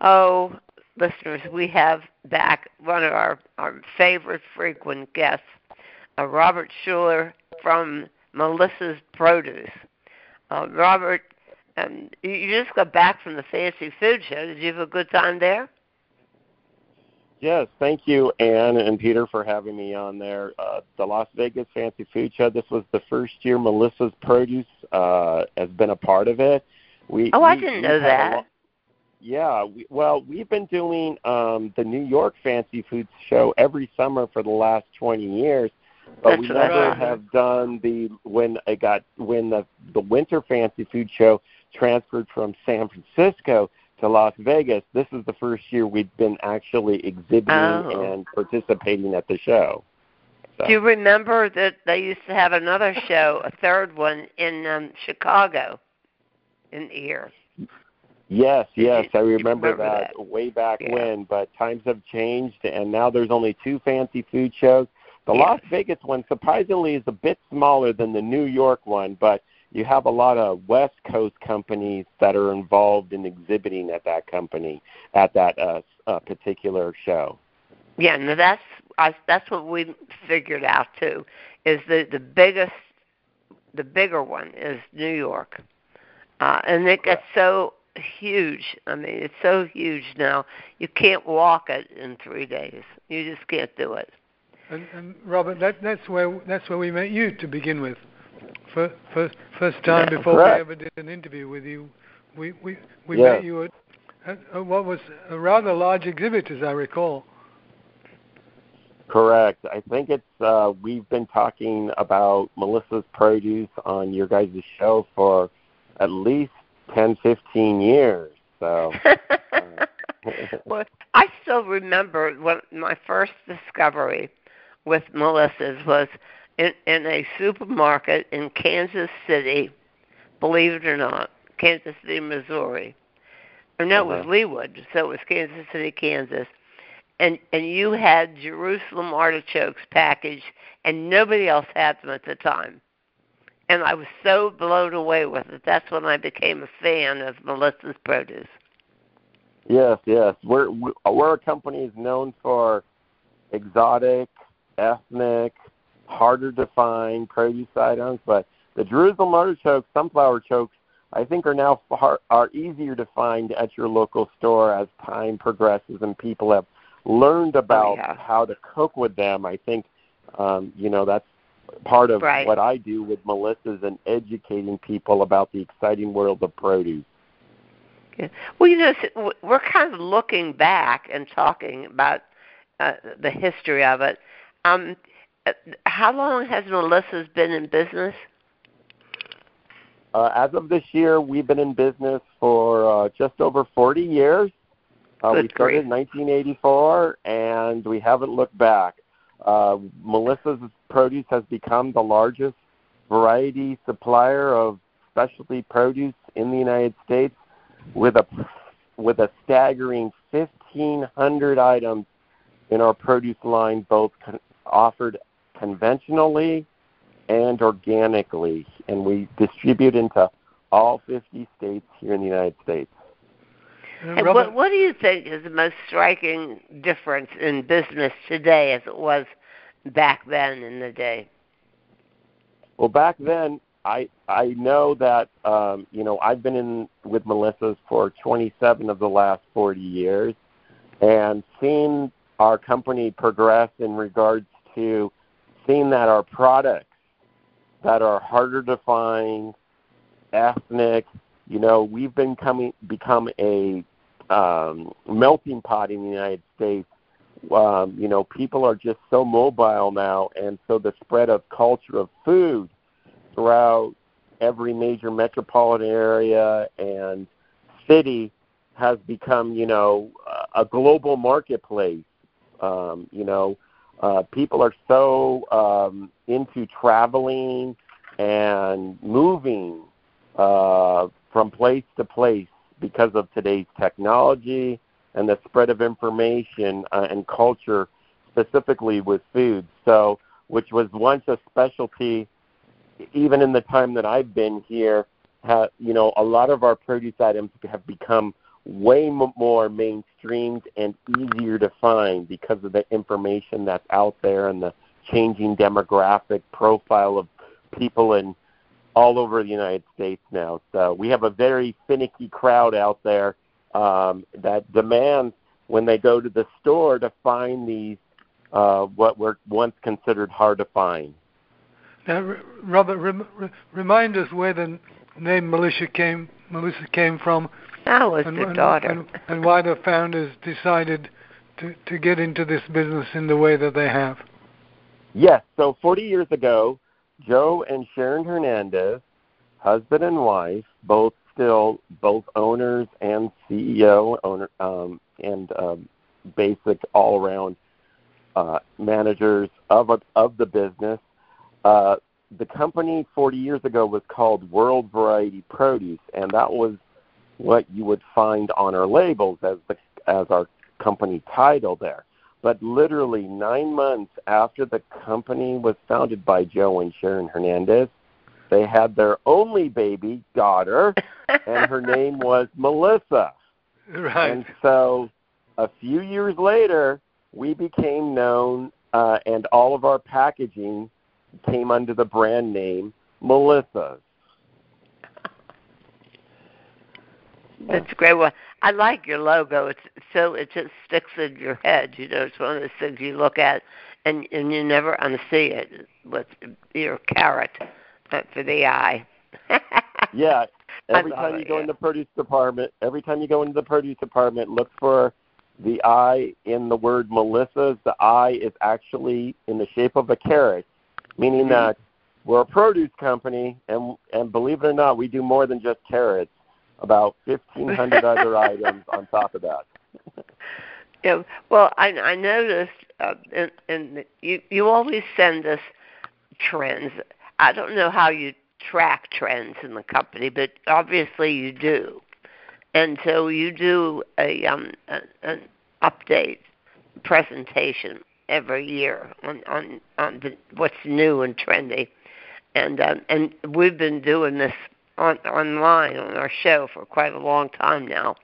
Oh, listeners, we have back one of our favorite frequent guests, Robert Schuler from Melissa's Produce. Robert, you just got back from the Fancy Food Show. Did you have a good time there? Yes, thank you, Ann and Peter, for having me on there. The Las Vegas Fancy Food Show, this was the first year Melissa's Produce has been a part of it. I didn't know that. We've been doing the New York Fancy Food Show every summer for the last 20 years. But that's never have done the Winter Fancy Food Show transferred from San Francisco to Las Vegas. This is the first year we've been actually exhibiting and participating at the show. So. Do you remember that they used to have another show, a third one in Chicago in the year? Yes, I remember that way back when, but times have changed, and now there's only two fancy food shows. The Las Vegas one, surprisingly, is a bit smaller than the New York one, but you have a lot of West Coast companies that are involved in exhibiting at that particular show. Yeah, no, that's what we figured out too. Is the bigger one is New York, and it gets so huge. I mean, it's so huge now. You can't walk it in 3 days. You just can't do it. And Robert, that's where we met you to begin with. First time before we ever did an interview with you, we met you at what was a rather large exhibit, as I recall. Correct. I think it's we've been talking about Melissa's Produce on your guys' show for at least 10, 15 years. So. Well, I still remember when my first discovery with Melissa's was in a supermarket in Kansas City, believe it or not, Kansas City, Missouri. Or no, it was Leawood, so it was Kansas City, Kansas. And you had Jerusalem artichokes packaged, and nobody else had them at the time. And I was so blown away with it. That's when I became a fan of Melissa's Produce. Yes. We're a company is known for exotic, ethnic, harder-to-find produce items, but the Jerusalem artichokes, sunflower chokes, I think are now are easier to find at your local store as time progresses and people have learned about how to cook with them. I think, that's part of what I do with Melissa's and educating people about the exciting world of produce. Yeah. Well, we're kind of looking back and talking about the history of it. How long has Melissa's been in business? As of this year, we've been in business for just over 40 years. We started in 1984, and we haven't looked back. Melissa's Produce has become the largest variety supplier of specialty produce in the United States with a staggering 1,500 items in our produce line, both offered conventionally and organically, and we distribute into all 50 states here in the United States. And what do you think is the most striking difference in business today as it was back then in the day? Well, back then, I know that, I've been with Melissa's for 27 of the last 40 years, and seeing our company progress in regards to seeing that our products that are harder to find, ethnic, we've become a melting pot in the United States. People are just so mobile now, and so the spread of culture of food throughout every major metropolitan area and city has become, a global marketplace. People are so into traveling and moving from place to place because of today's technology and the spread of information and culture, specifically with food. So, which was once a specialty, even in the time that I've been here, a lot of our produce items have become way more mainstreamed and easier to find because of the information that's out there and the changing demographic profile of people in all over the United States now. So we have a very finicky crowd out there that demands when they go to the store to find these what were once considered hard to find. Now, Robert, remind us where the name Melissa came from. That was the daughter. And why the founders decided to get into this business in the way that they have. Yes, so 40 years ago, Joe and Sharon Hernandez, husband and wife, both owners and CEO, basic all-around managers of the business. The company 40 years ago was called World Variety Produce, and that was what you would find on our labels as our company title there. But literally 9 months after the company was founded by Joe and Sharon Hernandez, they had their only baby, daughter, and her name was Melissa. Right. And so a few years later, we became known, and all of our packaging came under the brand name Melissa's. That's great. Well, I like your logo. It just sticks in your head. You know, it's one of those things you look at and you never unsee it. It's your carrot for the eye. Yeah. Every time you go into the produce department, look for the eye in the word Melissa's. The eye is actually in the shape of a carrot, meaning mm-hmm. that we're a produce company, and believe it or not, we do more than just carrots. About 1,500 other items on top of that. Yeah, well, I noticed, and you always send us trends. I don't know how you track trends in the company, but obviously you do. And so you do an update presentation every year on what's new and trendy. And we've been doing this online on our show for quite a long time now.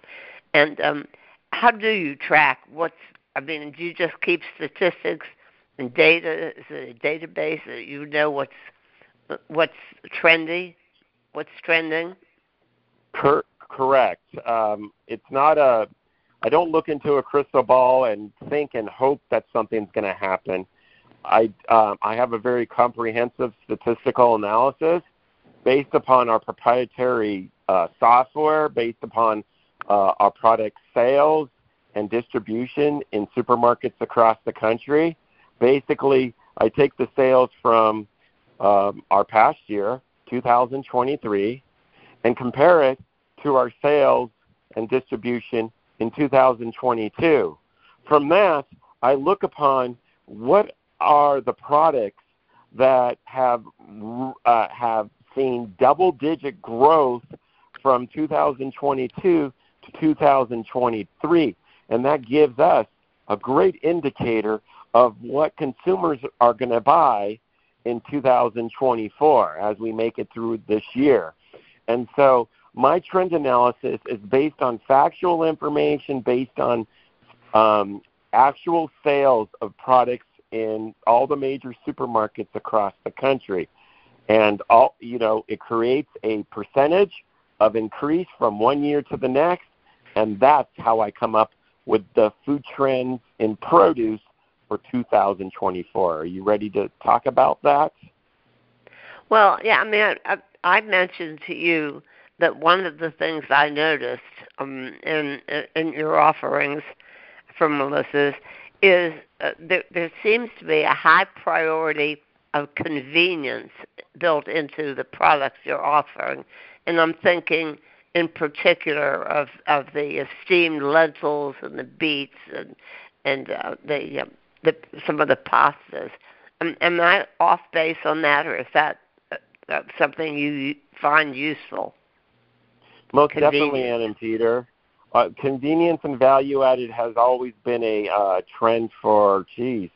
And how do you track do you just keep statistics and data? Is it a database that you know what's trending? Correct. It's not I don't look into a crystal ball and think and hope that something's going to happen. I have a very comprehensive statistical analysis based upon our proprietary software, based upon our product sales and distribution in supermarkets across the country. Basically, I take the sales from our past year, 2023, and compare it to our sales and distribution in 2022. From that, I look upon what are the products that have seen double-digit growth from 2022 to 2023, and that gives us a great indicator of what consumers are going to buy in 2024 as we make it through this year. And so my trend analysis is based on factual information, based on actual sales of products in all the major supermarkets across the country. And it creates a percentage of increase from one year to the next, and that's how I come up with the food trends in produce for 2024. Are you ready to talk about that? Well, yeah. I mean, I mentioned to you that one of the things I noticed in your offerings from Melissa's is there seems to be a high priority of convenience built into the products you're offering. And I'm thinking in particular of the steamed lentils and the beets and some of the pastas. Am I off base on that, or is that something you find useful? Most definitely, Ann and Peter. Convenience and value-added has always been a trend for cheese.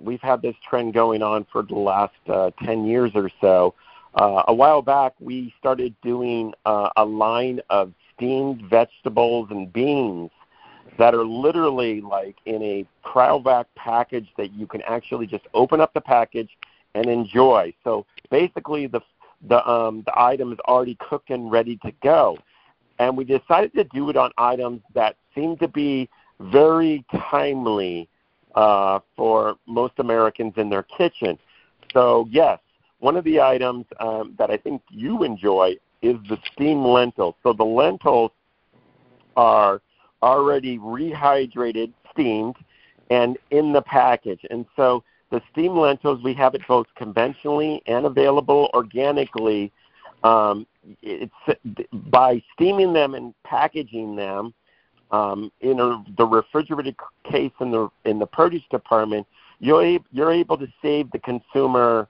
We've had this trend going on for the last 10 years or so. A while back, we started doing a line of steamed vegetables and beans that are literally like in a cryovac package that you can actually just open up the package and enjoy. So basically the item is already cooked and ready to go. And we decided to do it on items that seem to be very timely for most Americans in their kitchen. So, yes, one of the items that I think you enjoy is the steamed lentils. So the lentils are already rehydrated, steamed, and in the package. And so the steamed lentils, we have it both conventionally and available organically. It's by steaming them and packaging them in the refrigerated case in the produce department, you're able to save the consumer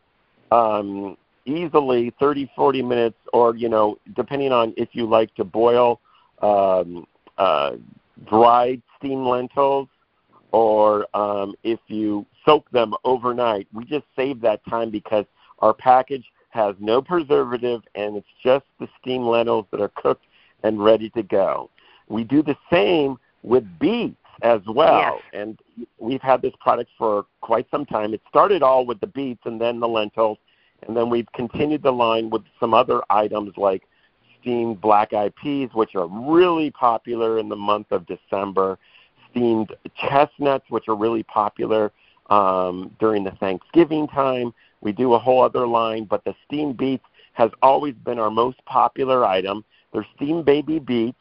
easily 30, 40 minutes, or, you know, depending on if you like to boil dried steamed lentils or if you soak them overnight. We just save that time because our package has no preservative, and it's just the steamed lentils that are cooked and ready to go. We do the same with beets as well, yes. And we've had this product for quite some time. It started all with the beets and then the lentils, and then we've continued the line with some other items like steamed black-eyed peas, which are really popular in the month of December, steamed chestnuts, which are really popular during the Thanksgiving time. We do a whole other line, but the steamed beets has always been our most popular item. They're steamed baby beets.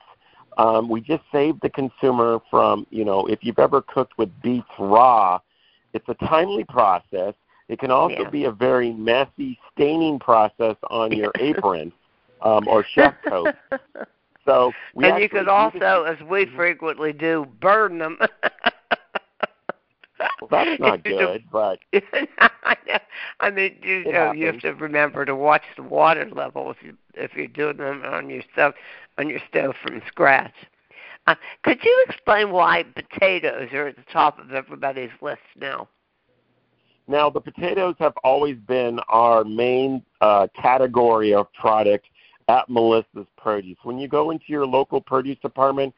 We just saved the consumer from, you know, if you've ever cooked with beets raw, it's a timely process. It can also be a very messy staining process on your apron or chef coat. So we and you could also, as we frequently do, burn them. Well, that's not good, but I mean, you know, you have to remember to watch the water level if you're doing them on your stove from scratch. Could you explain why potatoes are at the top of everybody's list now? Now, the potatoes have always been our main category of product at Melissa's Produce. When you go into your local produce department,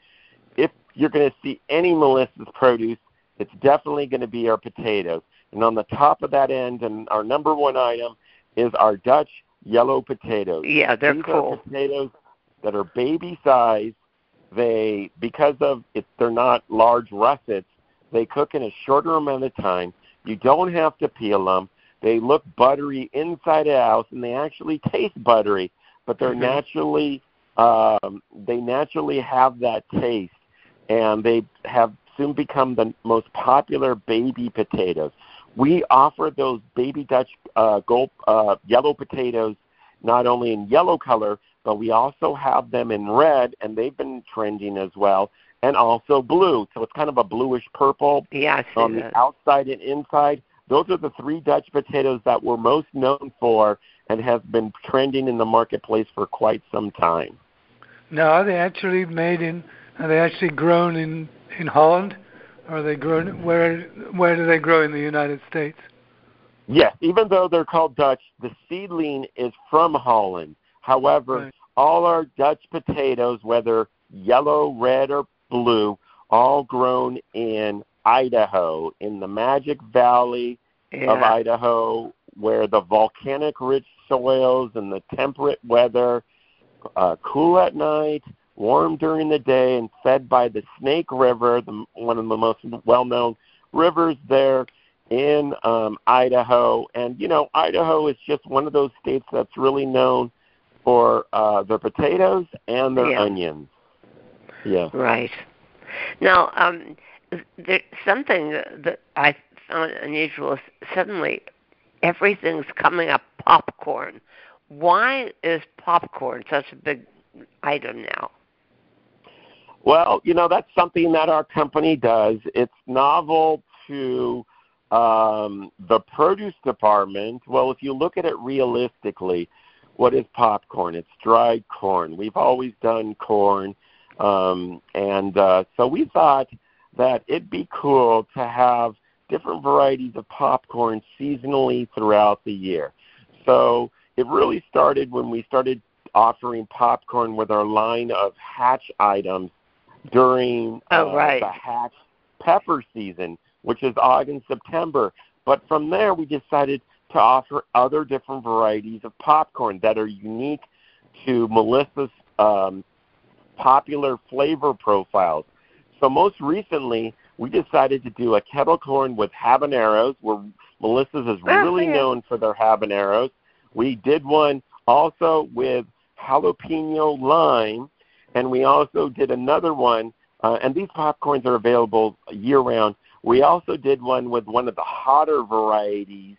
if you're going to see any Melissa's Produce, it's definitely going to be our potatoes. And on the top of that end, and our number one item, is our Dutch yellow potatoes. Yeah, they're cool. These are potatoes that are baby size. They're not large russets. They cook in a shorter amount of time. You don't have to peel them. They look buttery inside out, and they actually taste buttery, but they're naturally have that taste, and they have soon become the most popular baby potatoes. We offer those baby Dutch yellow potatoes not only in yellow color, but we also have them in red, and they've been trending as well, and also blue. So it's kind of a bluish purple on the outside and inside. Those are the three Dutch potatoes that we're most known for and have been trending in the marketplace for quite some time. Now, are they actually grown in Holland? Or are they grown? Where do they grow in the United States? Yes, even though they're called Dutch, the seedling is from Holland. However, all our Dutch potatoes, whether yellow, red, or blue, all grown in Idaho, in the Magic Valley of Idaho, where the volcanic-rich soils and the temperate weather, cool at night, warm during the day, and fed by the Snake River, one of the most well-known rivers there in Idaho. And, you know, Idaho is just one of those states that's really known for their potatoes and their onions. Yeah. Right. Now, something that I found unusual is suddenly everything's coming up popcorn. Why is popcorn such a big item now? Well, you know, that's something that our company does. It's novel to the produce department. Well, if you look at it realistically, what is popcorn? It's dried corn. We've always done corn. So we thought that it'd be cool to have different varieties of popcorn seasonally throughout the year. So it really started when we started offering popcorn with our line of Hatch items during the Hatch pepper season, which is August, September. But from there, we decided to offer other different varieties of popcorn that are unique to Melissa's popular flavor profiles. So most recently, we decided to do a kettle corn with habaneros, where Melissa's is really known for their habaneros. We did one also with jalapeno lime, and we also did another one, and these popcorns are available year-round. We also did one with one of the hotter varieties,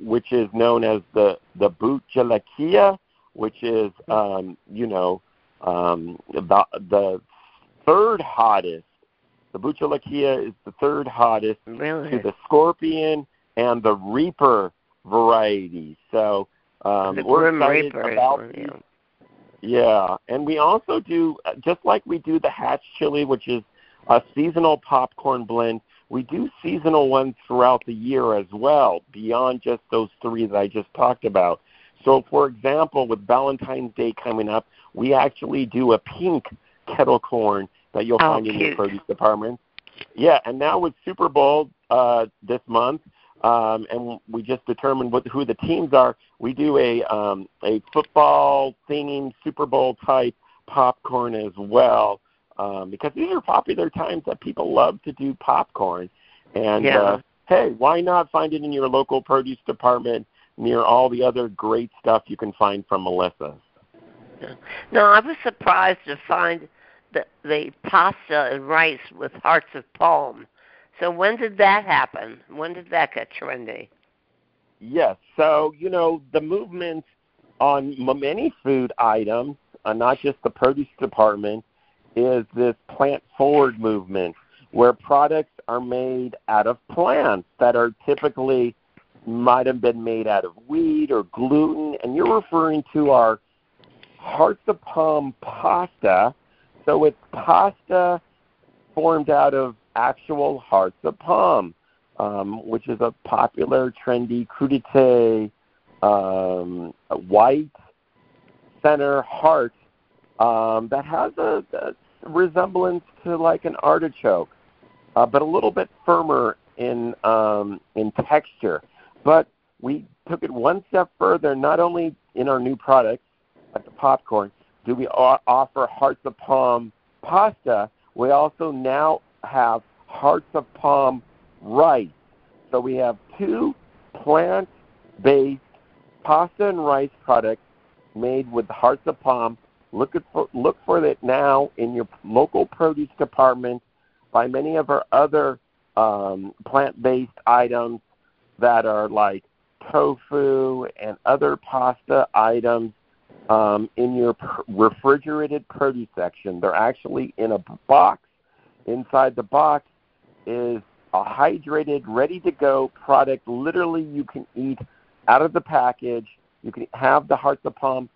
which is known as the Butchalakia, which is, about the third hottest. The Butchalakia is the third hottest to the Scorpion and the Reaper varieties. So we're excited about these. Yeah, and we also do, just like we do the Hatch chili, which is a seasonal popcorn blend, we do seasonal ones throughout the year as well, beyond just those three that I just talked about. So, for example, with Valentine's Day coming up, we actually do a pink kettle corn that you'll find in your produce department. Yeah, and now with Super Bowl this month, and we just determined who the teams are, we do a football-themed Super Bowl-type popcorn as well, because these are popular times that people love to do popcorn. And, hey, why not find it in your local produce department near all the other great stuff you can find from Melissa's? Yeah. No, I was surprised to find the pasta and rice with Hearts of Palm. So when did that happen? When did that get trendy? Yes. So, the movement on many food items, not just the produce department, is this plant-forward movement where products are made out of plants that are typically might have been made out of wheat or gluten. And you're referring to our Hearts of Palm pasta. So it's pasta formed out of actual hearts of palm, which is a popular, trendy crudité white center heart that has a resemblance to like an artichoke, but a little bit firmer in texture. But we took it one step further. Not only in our new products, like the popcorn, do we offer Hearts of Palm pasta, we also now have Hearts of Palm rice. So we have two plant-based pasta and rice products made with Hearts of Palm. Look for it now in your local produce department, by many of our other plant-based items that are like tofu and other pasta items in your refrigerated produce section. They're actually in a box. Inside the box is a hydrated, ready-to-go product. Literally, you can eat out of the package. You can have the Hearts of Palm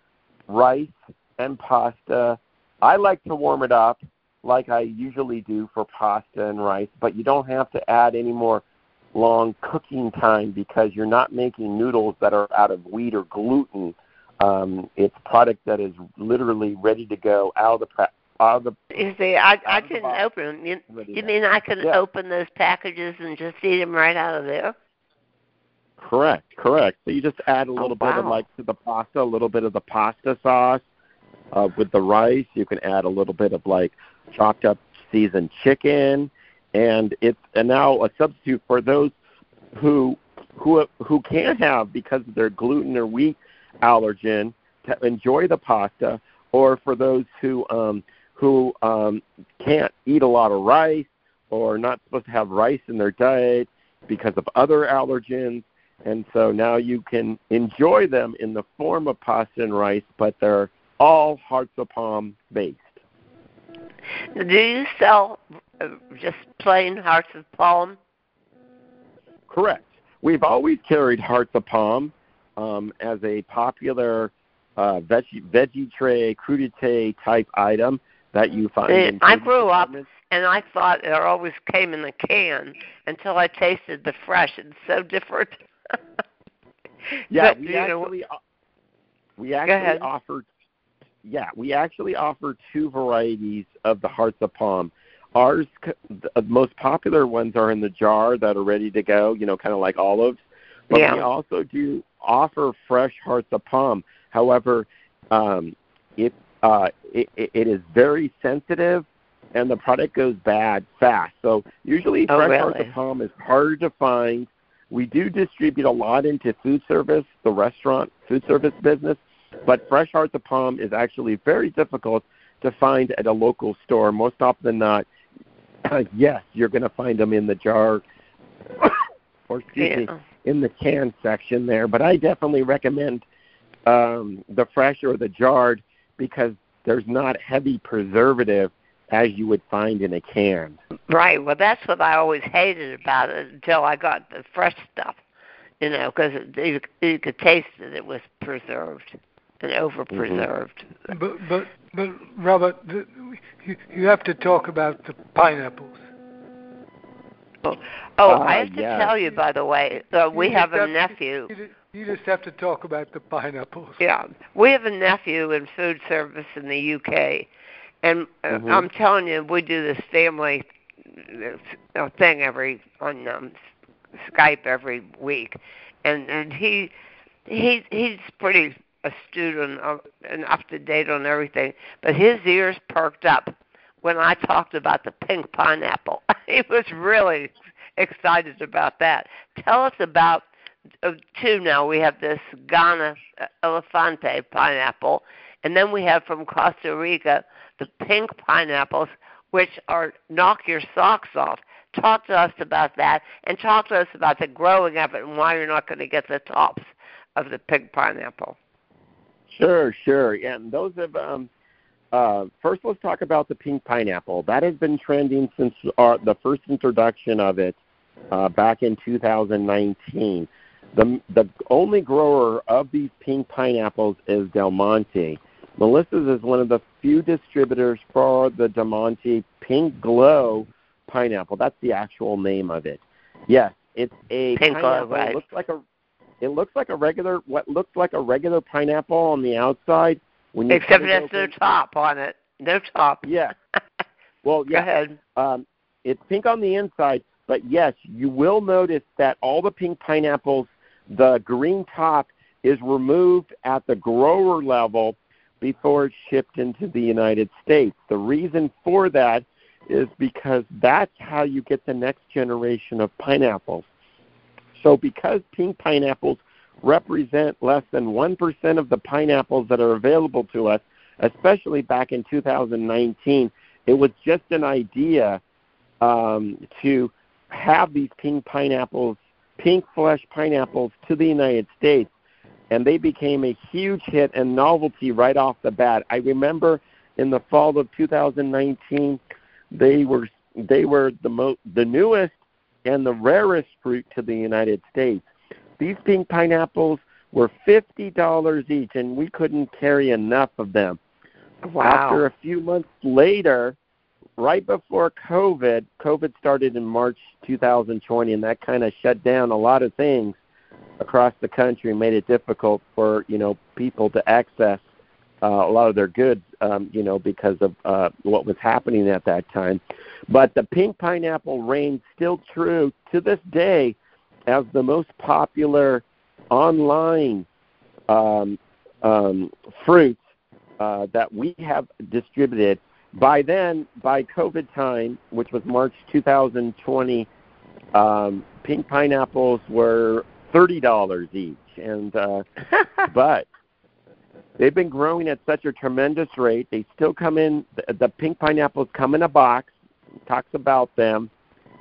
rice and pasta. I like to warm it up like I usually do for pasta and rice, but you don't have to add any more long cooking time because you're not making noodles that are out of wheat or gluten. It's product that is literally ready to go out of the package. You see, I couldn't open them. You mean I could open those packages and just eat them right out of there? Correct. So you just add a little bit of to the pasta, a little bit of the pasta sauce with the rice. You can add a little bit of chopped up seasoned chicken, and it's now a substitute for those who can't have because of their gluten or wheat allergen to enjoy the pasta, or for those who can't eat a lot of rice or are not supposed to have rice in their diet because of other allergens. And so now you can enjoy them in the form of pasta and rice, but they're all Hearts of Palm based. Do you sell just plain Hearts of Palm? Correct. We've always carried Hearts of Palm as a popular veggie tray, crudité type item that you find in I grew departments. Up, and I thought it always came in a can until I tasted the fresh. It's so different. Yeah, but, we actually We actually offer, we actually offer two varieties of the Hearts of Palm. Ours, the most popular ones are in the jar that are ready to go, you know, kind of like olives. But we also do offer fresh Hearts of Palm. However, it is very sensitive, and the product goes bad fast. So usually fresh Hearts of Palm is hard to find. We do distribute a lot into food service, the restaurant food service business, but fresh Hearts of Palm is actually very difficult to find at a local store. Most often than not, yes, you're going to find them in the jar or excuse me, in the can section there. But I definitely recommend the fresh or the jarred because there's not heavy preservative as you would find in a can. Right. Well, that's what I always hated about it until I got the fresh stuff, you know, because you could taste that it was preserved and over-preserved. Mm-hmm. But Robert, you have to talk about the pineapples. I have to tell you, by the way, we have a nephew. You just have to talk about the pineapples. Yeah. We have a nephew in food service in the UK, and I'm telling you, we do this family thing on Skype every week, and he's pretty astute and up to date on everything, but his ears perked up when I talked about the pink pineapple. He was really excited about that. Tell us about two now. We have this Ghana elefante pineapple, and then we have from Costa Rica the pink pineapples, which are knock your socks off. Talk to us about that, and talk to us about the growing of it and why you're not going to get the tops of the pink pineapple. Sure. And those have, first let's talk about the pink pineapple. That has been trending since the first introduction of it back in 2019. The only grower of these pink pineapples is Del Monte. Melissa's is one of the few distributors for the Del Monte Pink Glow pineapple. That's the actual name of it. Yes, it's a pink pineapple. Glow, right? It looks like a regular pineapple on the outside. When you Except there's no top on it. No top. Yeah. Well, yeah. Go ahead. It's pink on the inside, but yes, you will notice that all the pink pineapples, the green top is removed at the grower level before it's shipped into the United States. The reason for that is because that's how you get the next generation of pineapples. So because pink pineapples represent less than 1% of the pineapples that are available to us, especially back in 2019, it was just an idea to have these pink pineapples, pink flesh pineapples to the United States, and they became a huge hit and novelty right off the bat. I remember in the fall of 2019, they were the newest and the rarest fruit to the United States. These pink pineapples were $50 each, and we couldn't carry enough of them. Wow. After a few months later, right before COVID started in March 2020, and that kind of shut down a lot of things across the country and made it difficult for, you know, people to access a lot of their goods, you know, because of what was happening at that time. But the pink pineapple reigned still true to this day as the most popular online fruit that we have distributed. By then, by COVID time, which was March 2020, pink pineapples were $30 each, and but they've been growing at such a tremendous rate. They still come in, the pink pineapples come in a box, talks about them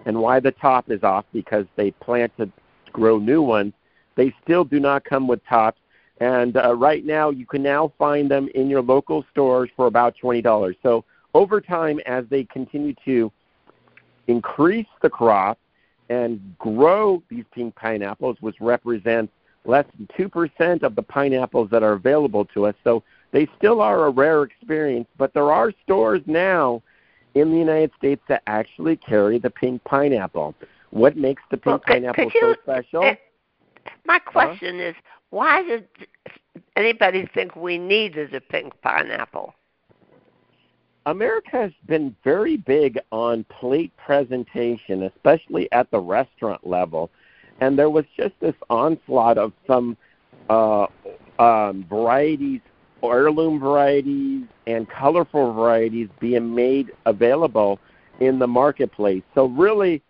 and why the top is off because they plant to grow new ones. They still do not come with tops. And right now you can now find them in your local stores for about $20. So over time, as they continue to increase the crop and grow these pink pineapples, which represents less than 2% of the pineapples that are available to us. So they still are a rare experience, but there are stores now in the United States that actually carry the pink pineapple. What makes the pink pineapple so special? My question is, why did anybody think we needed a pink pineapple? America has been very big on plate presentation, especially at the restaurant level. And there was just this onslaught of some varieties, heirloom varieties and colorful varieties being made available in the marketplace. So really,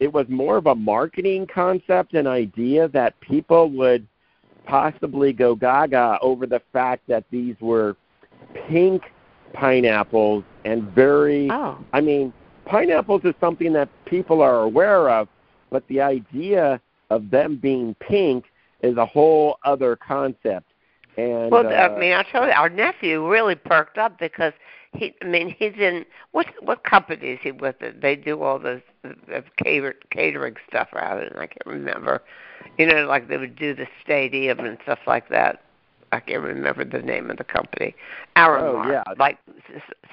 it was more of a marketing concept and idea that people would possibly go gaga over the fact that these were pink pineapples and very, I mean, pineapples is something that people are aware of, but the idea of them being pink is a whole other concept. And, well, I mean, I'll tell you, our nephew really perked up because he, I mean, he's in, what company is he with? They do all this catering stuff out of it, and I can't remember. You know, like they would do the stadium and stuff like that. I can't remember the name of the company. Aramark, like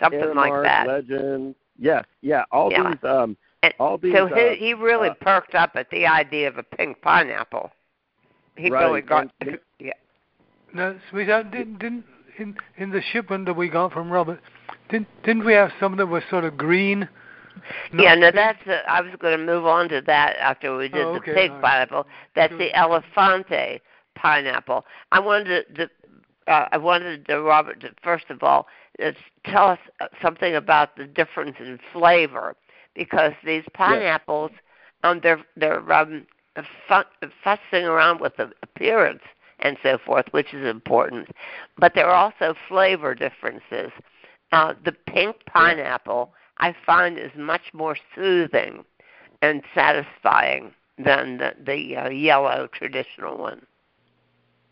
something Aramark, like that. Legend. Yes, yeah, all these. All these so he really perked up at the idea of a pink pineapple. He really got. And, no, sweetheart, didn't in the shipment that we got from Robert, didn't we have some that were sort of green? No. Yeah, no, that's. I was going to move on to that after we did the pig pineapple. Right. That's the elefante pineapple. I wanted to Robert to, first of all, tell us something about the difference in flavor, because these pineapples, they're fussing around with the appearance and so forth, which is important. But there are also flavor differences. The pink pineapple, I find, is much more soothing and satisfying than the yellow traditional one.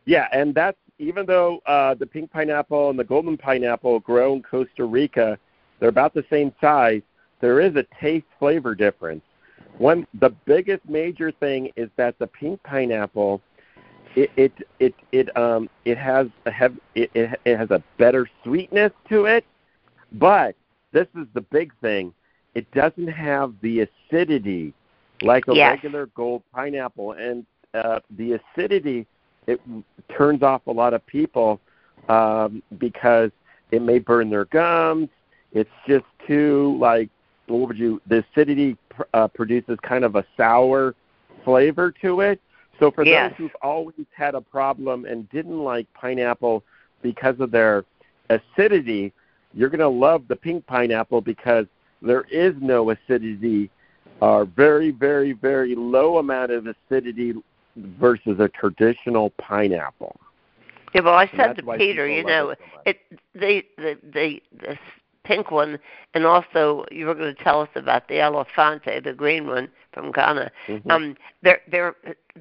Yeah, and that's, even though the pink pineapple and the golden pineapple grow in Costa Rica, they're about the same size, there is a taste-flavor difference. One, the biggest major thing is that the pink pineapple, it has a better sweetness to it, but this is the big thing. It doesn't have the acidity like a regular gold pineapple, and the acidity, it turns off a lot of people because it may burn their gums. It's just too the acidity produces kind of a sour flavor to it. So for those who've always had a problem and didn't like pineapple because of their acidity, you're going to love the pink pineapple because there is no acidity, or very, very, very low amount of acidity versus a traditional pineapple. Yeah, well, I said to Peter, you know, the pink one, and also you were going to tell us about the elefante, the green one from Ghana. Mm-hmm.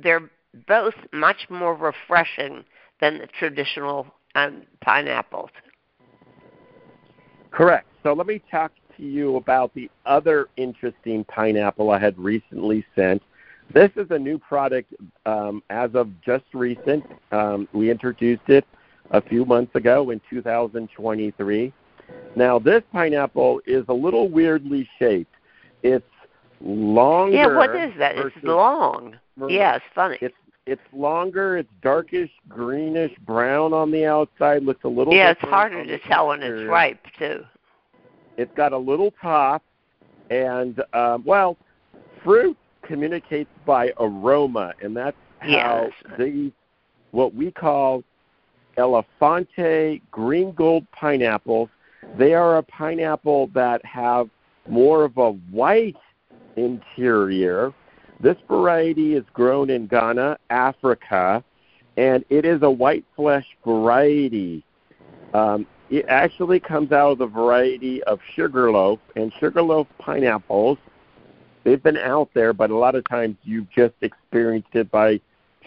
They're both much more refreshing than the traditional pineapples. Correct. So let me talk to you about the other interesting pineapple I had recently sent. This is a new product as of just recent. We introduced it a few months ago in 2023. Now, this pineapple is a little weirdly shaped. It's longer. Yeah, what is that? It's long. Yeah, it's funny. It's longer. It's darkish, greenish, brown on the outside. Looks a little. Yeah, it's harder to tell when it's ripe, too. It's got a little top, and, fruit communicates by aroma, and that's how these, what we call elefante green gold pineapples, they are a pineapple that have more of a white interior. This variety is grown in Ghana, Africa, and it is a white flesh variety. It actually comes out of the variety of sugarloaf, and sugarloaf pineapples, they've been out there, but a lot of times you've just experienced it by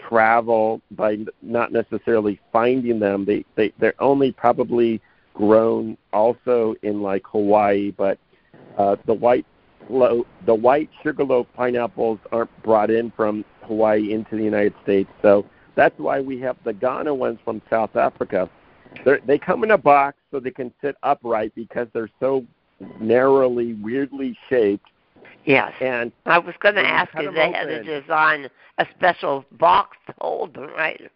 travel, by not necessarily finding them. They're only probably grown also in Hawaii, but the white sugarloaf pineapples aren't brought in from Hawaii into the United States. So that's why we have the Ghana ones from South Africa. They come in a box so they can sit upright because they're so narrowly, weirdly shaped. Yes, and I was going to ask if they had to design a special box to hold them, right?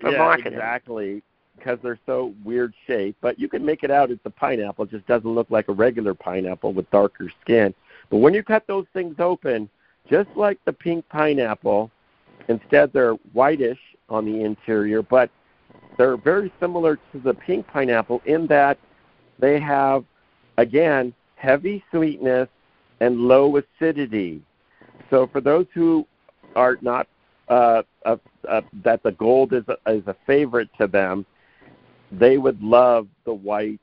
For marketing. Exactly. because they're so weird shaped, but you can make it out. It's a pineapple. It just doesn't look like a regular pineapple with darker skin. But when you cut those things open, just like the pink pineapple, instead they're whitish on the interior, but they're very similar to the pink pineapple in that they have, again, heavy sweetness and low acidity. So for those who are not that the gold is a favorite to them, they would love the white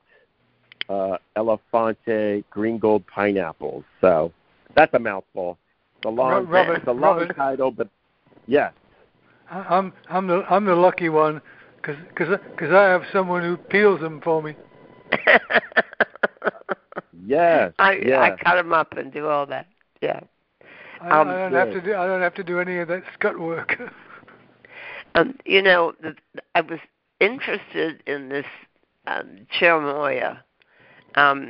Elefante green gold pineapples. So that's a mouthful. It's a long title, but yes. I'm the lucky one because I have someone who peels them for me. Yes. I cut them up and do all that. Yeah. I don't have to do any of that scut work. I was interested in this cherimoya. I've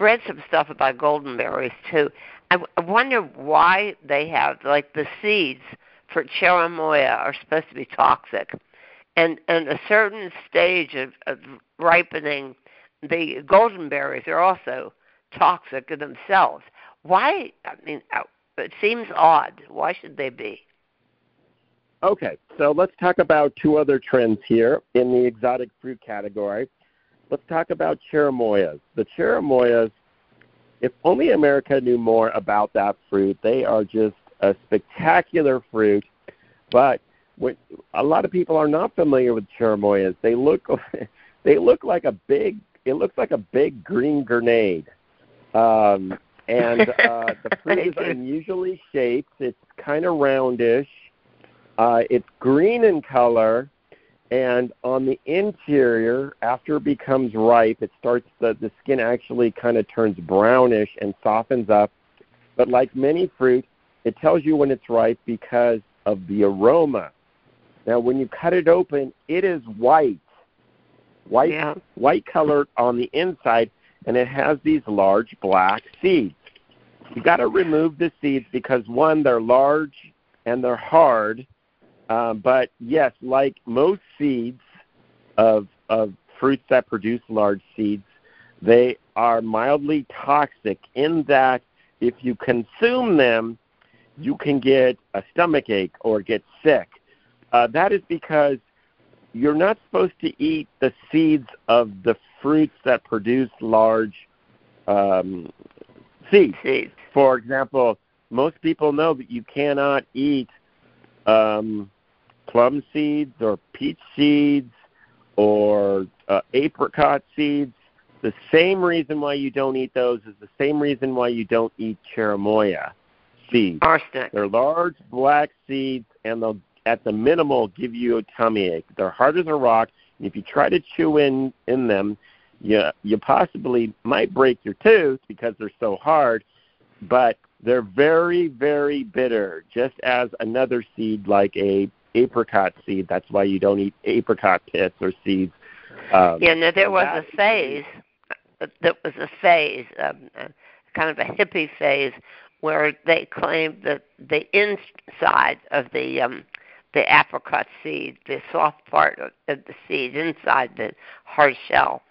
read some stuff about goldenberries too. I wonder why they have, like, the seeds for cherimoya are supposed to be toxic, and a certain stage of ripening, the goldenberries are also toxic in themselves. Why? I mean, it seems odd. Why should they be? Okay, so let's talk about two other trends here in the exotic fruit category. Let's talk about cherimoyas. The cherimoyas, if only America knew more about that fruit. They are just a spectacular fruit, but a lot of people are not familiar with cherimoyas. It looks like a big green grenade. The fruit is unusually shaped. It's kind of roundish. It's green in color, and on the interior, after it becomes ripe, it starts the skin actually kind of turns brownish and softens up. But like many fruit, it tells you when it's ripe because of the aroma. Now, when you cut it open, it is white color on the inside. And it has these large black seeds. You got to remove the seeds because, one, they're large and they're hard. But yes, like most seeds of fruits that produce large seeds, they are mildly toxic in that if you consume them, you can get a stomach ache or get sick. That is because you're not supposed to eat the seeds of the fruits that produce large seeds. For example, most people know that you cannot eat plum seeds or peach seeds or apricot seeds. The same reason why you don't eat those is the same reason why you don't eat cherimoya seeds. Arsenic. They're large black seeds, and they'll, at the minimal, give you a tummy ache. They're hard as a rock. If you try to chew in them, you possibly might break your tooth because they're so hard, but they're very, very bitter, just as another seed like a apricot seed. That's why you don't eat apricot pits or seeds. There was a phase, kind of a hippie phase, where they claimed that the inside of the apricot seed, the soft part of the seed inside the hard shell,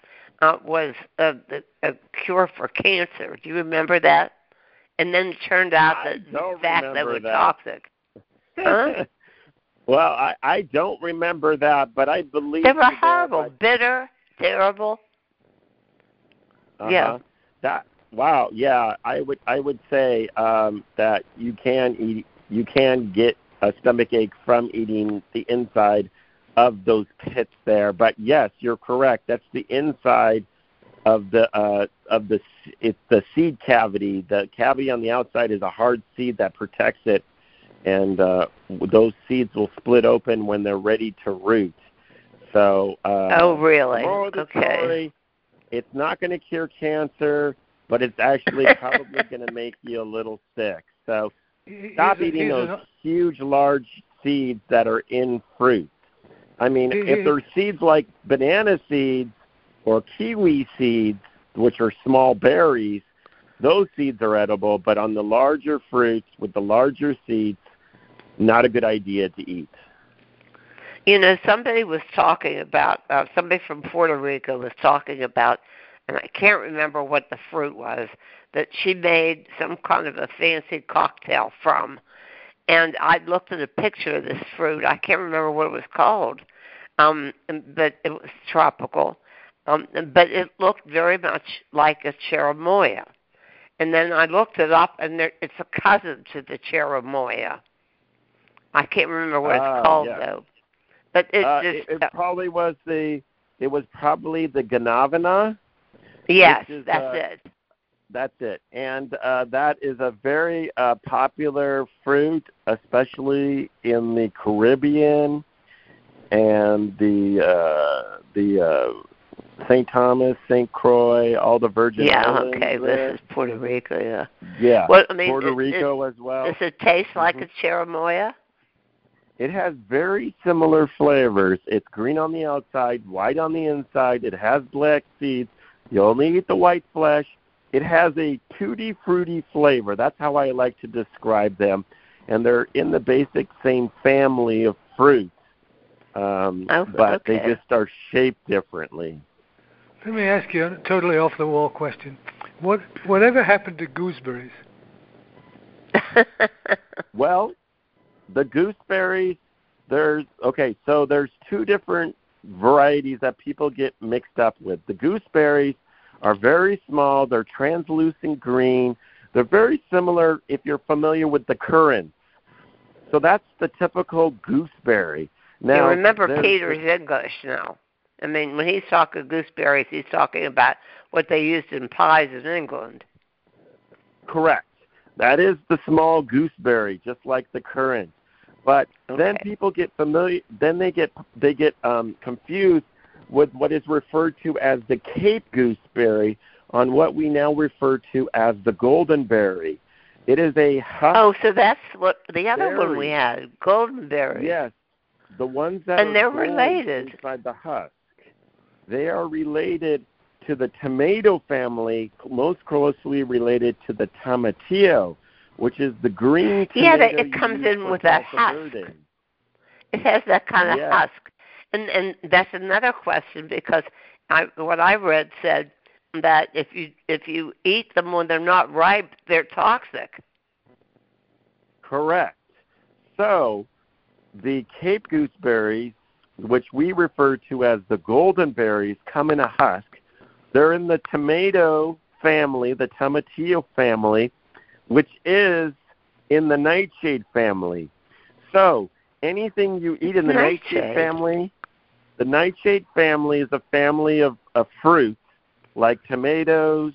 was a cure for cancer. Do you remember that? And then it turned out that toxic. Huh? Well, I don't remember that, but I believe they were horrible, bitter, terrible. Uh-huh. Yeah. I would say that you can get a stomach ache from eating the inside of those pits there. But yes, you're correct. That's the inside it's the seed cavity. The cavity on the outside is a hard seed that protects it. And those seeds will split open when they're ready to root. So, oh, really? Okay. Story, it's not going to cure cancer, but it's actually probably going to make you a little sick. So, stop eating those huge, large seeds that are in fruit. I mean, if they're seeds like banana seeds or kiwi seeds, which are small berries, those seeds are edible. But on the larger fruits with the larger seeds, not a good idea to eat. You know, somebody was talking about, somebody from Puerto Rico was talking about, and I can't remember what the fruit was, that she made some kind of a fancy cocktail from. And I looked at a picture of this fruit. I can't remember what it was called, but it was tropical. But it looked very much like a cherimoya. And then I looked it up, and it's a cousin to the cherimoya. I can't remember what it's called, though. But it was probably the ganavana. Yes, that's it. That's it. And that is a very popular fruit, especially in the Caribbean and the St. Thomas, St. Croix, all the Virgin Islands. Yeah, okay, this is Puerto Rico, yeah. Yeah, well, I mean, Puerto Rico as well. Does it taste like a cherimoya? It has very similar flavors. It's green on the outside, white on the inside. It has black seeds. You only eat the white flesh. It has a tutti frutti flavor. That's how I like to describe them. And they're in the basic same family of fruits, but they just are shaped differently. Let me ask you a totally off-the-wall question. Whatever happened to gooseberries? Well, the gooseberries, there's two different varieties that people get mixed up with. The gooseberries are very small. They're translucent green. They're very similar if you're familiar with the currants. So that's the typical gooseberry. Now, you remember Peter's English now. I mean, when he's talking gooseberries, he's talking about what they used in pies in England. Correct. That is the small gooseberry, just like the currant. But then people get familiar. Then they get confused with what is referred to as the Cape gooseberry on what we now refer to as the Goldenberry. It is a husk. Oh, so that's what the other one we had, Goldenberry. Yes, the ones that and they're related inside the husk. They are related to the tomato family, most closely related to the tomatillo, which is the green tomato. Yeah, it comes in with that husk. It has that kind of husk. And that's another question, because what I read said that if you eat them when they're not ripe, they're toxic. Correct. So the Cape gooseberries, which we refer to as the golden berries, come in a husk. They're in the tomato family, the tomatillo family, which is in the nightshade family. So anything you eat in the nightshade family... The nightshade family is a family of fruits like tomatoes,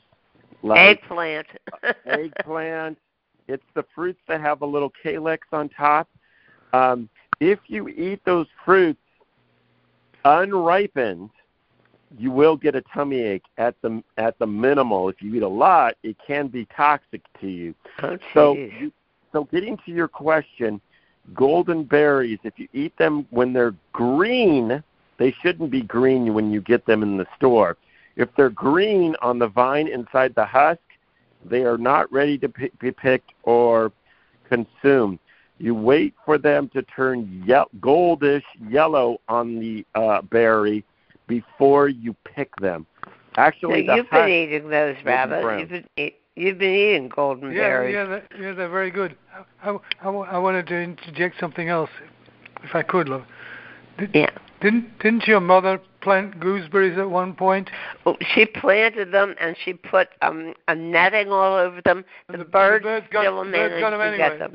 like eggplant. Eggplant. It's the fruits that have a little calyx on top. If you eat those fruits unripened, you will get a tummy ache at the minimal. If you eat a lot, it can be toxic to you. Okay. So getting to your question, golden berries, if you eat them when they're green, they shouldn't be green when you get them in the store. If they're green on the vine inside the husk, they are not ready to be picked or consumed. You wait for them to turn goldish yellow on the berry before you pick them. Actually, now, you've been eating those, Rabbit. You've been eating golden berries. Yeah, they're very good. I wanted to interject something else, if I could, love. Didn't your mother plant gooseberries at one point? Oh, she planted them, and she put a netting all over them. The birds got them anyway.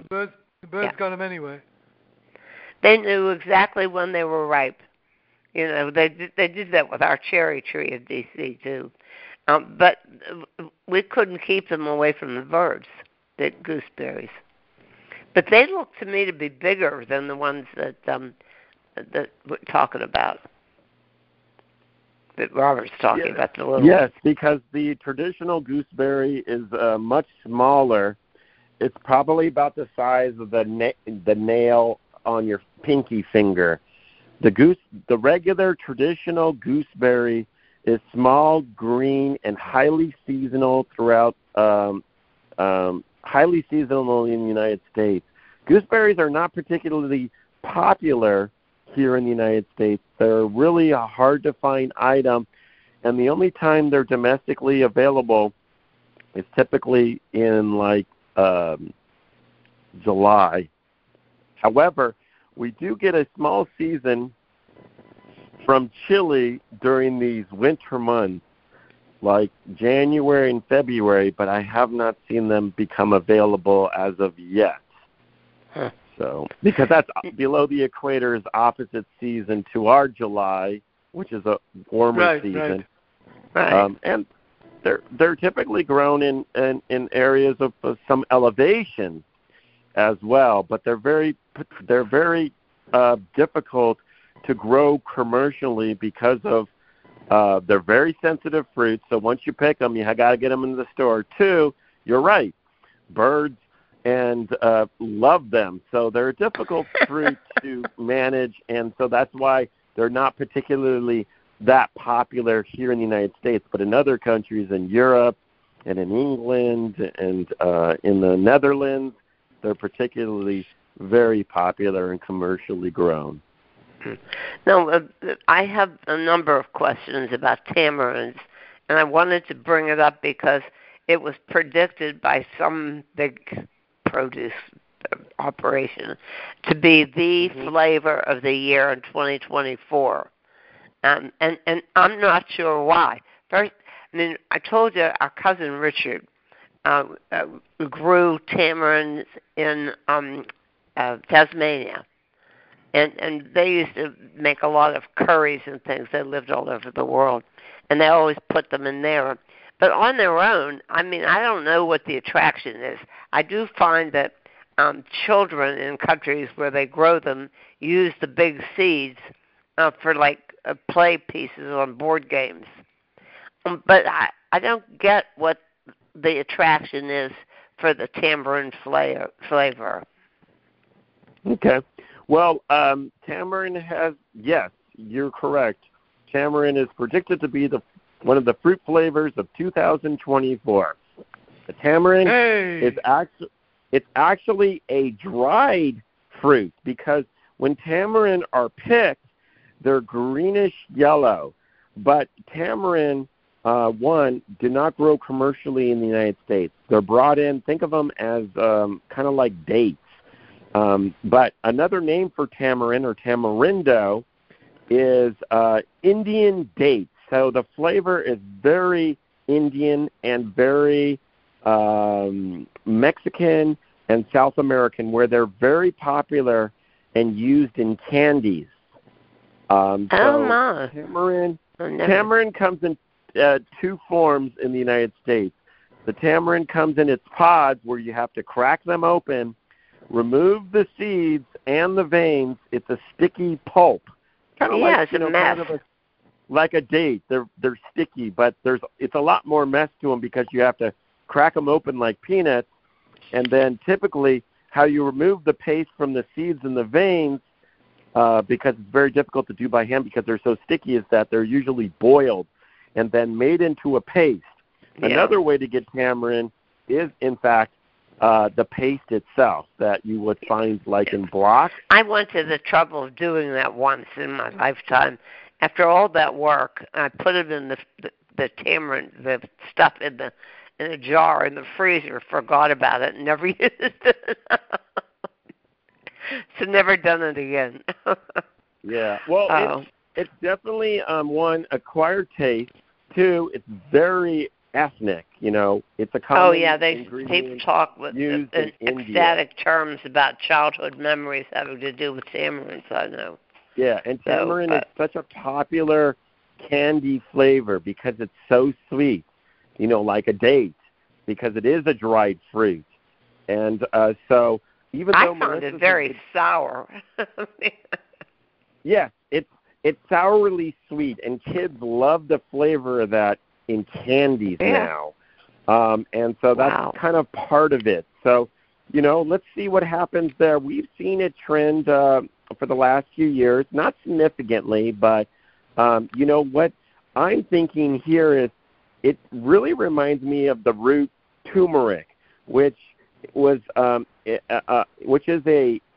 The birds got them anyway. They knew exactly when they were ripe. You know, they did that with our cherry tree in D.C. too. But we couldn't keep them away from the birds, the gooseberries. But they look to me to be bigger than the ones that we're talking about, that Robert's talking about. The little ones. Because the traditional gooseberry is much smaller. It's probably about the size of the nail on your pinky finger. The regular traditional gooseberry is small, green, and highly seasonal throughout. Highly seasonal in the United States. Gooseberries are not particularly popular here in the United States. They're really a hard-to-find item, and the only time they're domestically available is typically in, like, July. However, we do get a small season from Chile during these winter months, like January and February, but I have not seen them become available as of yet. Huh. So, because that's below the equator's opposite season to our July, which is a warmer season. Right. And they're typically grown in areas of some elevation as well, but they're very difficult to grow commercially because of they're very sensitive fruits. So once you pick them, you got to get them into the store. Two, you're right, birds love them. So they're a difficult fruit to manage, and so that's why they're not particularly that popular here in the United States. But in other countries, in Europe and in England and in the Netherlands, they're particularly very popular and commercially grown. Now, I have a number of questions about tamarinds, and I wanted to bring it up because it was predicted by some big produce operation to be the flavor of the year in 2024. And I'm not sure why. First, I mean, I told you our cousin Richard grew tamarinds in Tasmania. And they used to make a lot of curries and things. They lived all over the world, and they always put them in there. But on their own, I mean, I don't know what the attraction is. I do find that children in countries where they grow them use the big seeds for, like, play pieces on board games. But I don't get what the attraction is for the tamarind flavor. Okay. Well, tamarind has, yes, you're correct. Tamarind is predicted to be one of the fruit flavors of 2024. The tamarind is actually a dried fruit, because when tamarind are picked, they're greenish yellow. But tamarind, do not grow commercially in the United States. They're brought in, think of them as kind of like dates. But another name for tamarind or tamarindo is Indian date. So the flavor is very Indian and very Mexican and South American, where they're very popular and used in candies. Tamarind comes in two forms in the United States. The tamarind comes in its pods, where you have to crack them open, remove the seeds and the veins. It's a sticky pulp, kind of like a date. They're sticky, but it's a lot more mess to them because you have to crack them open like peanuts. And then typically, how you remove the paste from the seeds and the veins, because it's very difficult to do by hand because they're so sticky, is that they're usually boiled and then made into a paste. Yeah. Another way to get tamarind is, in fact, the paste itself that you would find, like, in blocks. I went to the trouble of doing that once in my lifetime. After all that work, I put it in the tamarind, the stuff in a jar in the freezer, forgot about it, and never used it. So never done it again. Yeah. Well, it's definitely, one, acquired taste. Two, it's very ethnic, you know. It's a common people talk with ecstatic terms about childhood memories having to do with tamarinds, I know. Yeah, and tamarind is such a popular candy flavor because it's so sweet, you know, like a date, because it is a dried fruit. And so even though I found it very sour. Yes, it's sourly sweet, and kids love the flavor of that in candies now. And so that's kind of part of it. So, you know, let's see what happens there. We've seen it trend for the last few years, not significantly, but, you know, what I'm thinking here is it really reminds me of the root turmeric, which is a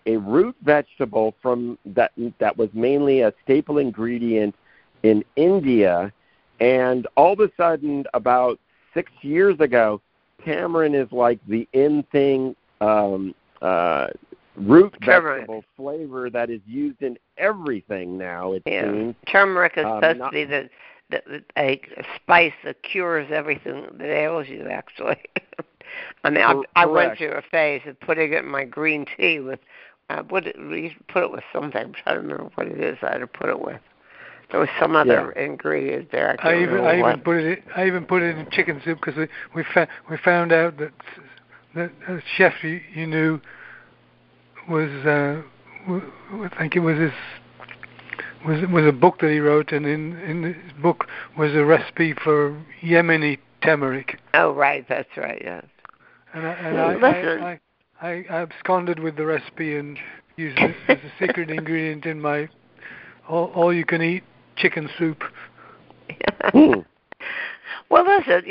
a root vegetable from that was mainly a staple ingredient in India. And all of a sudden, about 6 years ago, tamarind is like the in thing root vegetable flavor that is used in everything now. It seems. Turmeric is supposed to be a spice that cures everything that ails you, actually. I mean, I went through a phase of putting it in my green tea with, we used to put it with something. I'm trying to remember what it is I had to put it with. There was some other ingredient there. I even put it in chicken soup because we found out that a chef you knew was, I think it was his, was a book that he wrote, and in the book was a recipe for Yemeni turmeric. Oh, right, that's right, yes. And I absconded with the recipe and used it as a secret ingredient in my all-you-can-eat chicken soup. Well, listen,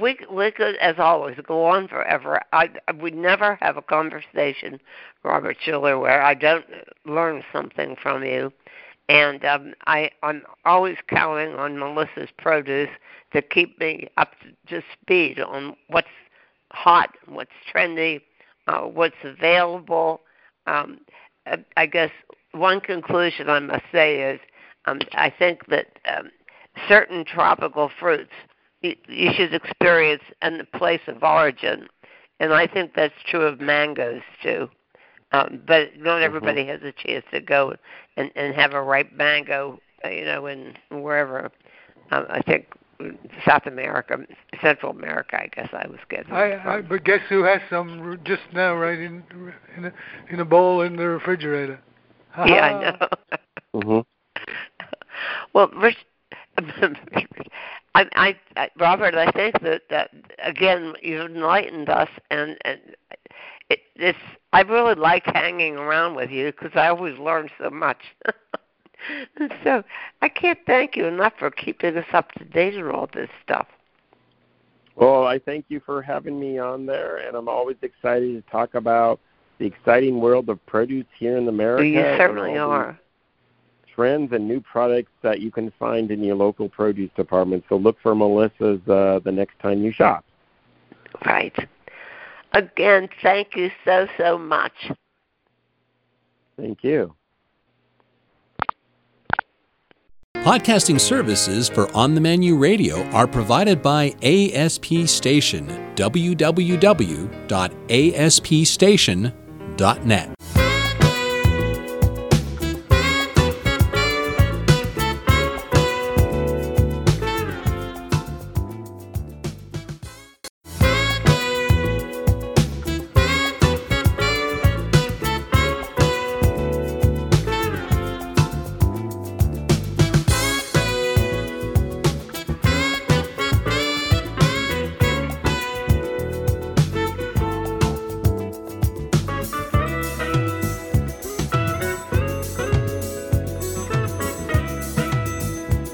we could, as always, go on forever. I would never have a conversation, Robert Schuler, where I don't learn something from you. And I'm always counting on Melissa's Produce to keep me up to speed on what's hot, what's trendy, what's available. I guess one conclusion I must say is I think that certain tropical fruits you should experience in the place of origin. And I think that's true of mangoes, too. But not everybody has a chance to go and have a ripe mango, in wherever. I think South America, Central America, I guess I was guessing. But guess who has some just now, right in a bowl in the refrigerator? Ha-ha. Yeah, I know. Well, Rich, Robert, I think that again you've enlightened us, and I really like hanging around with you because I always learn so much. And so I can't thank you enough for keeping us up to date on all this stuff. Well, I thank you for having me on there, and I'm always excited to talk about the exciting world of produce here in America. You certainly are. Trends and new products that you can find in your local produce department. So look for Melissa's the next time you shop. Right. Again, thank you so much. Thank you. Podcasting services for On the Menu Radio are provided by ASP Station, www.aspstation.net.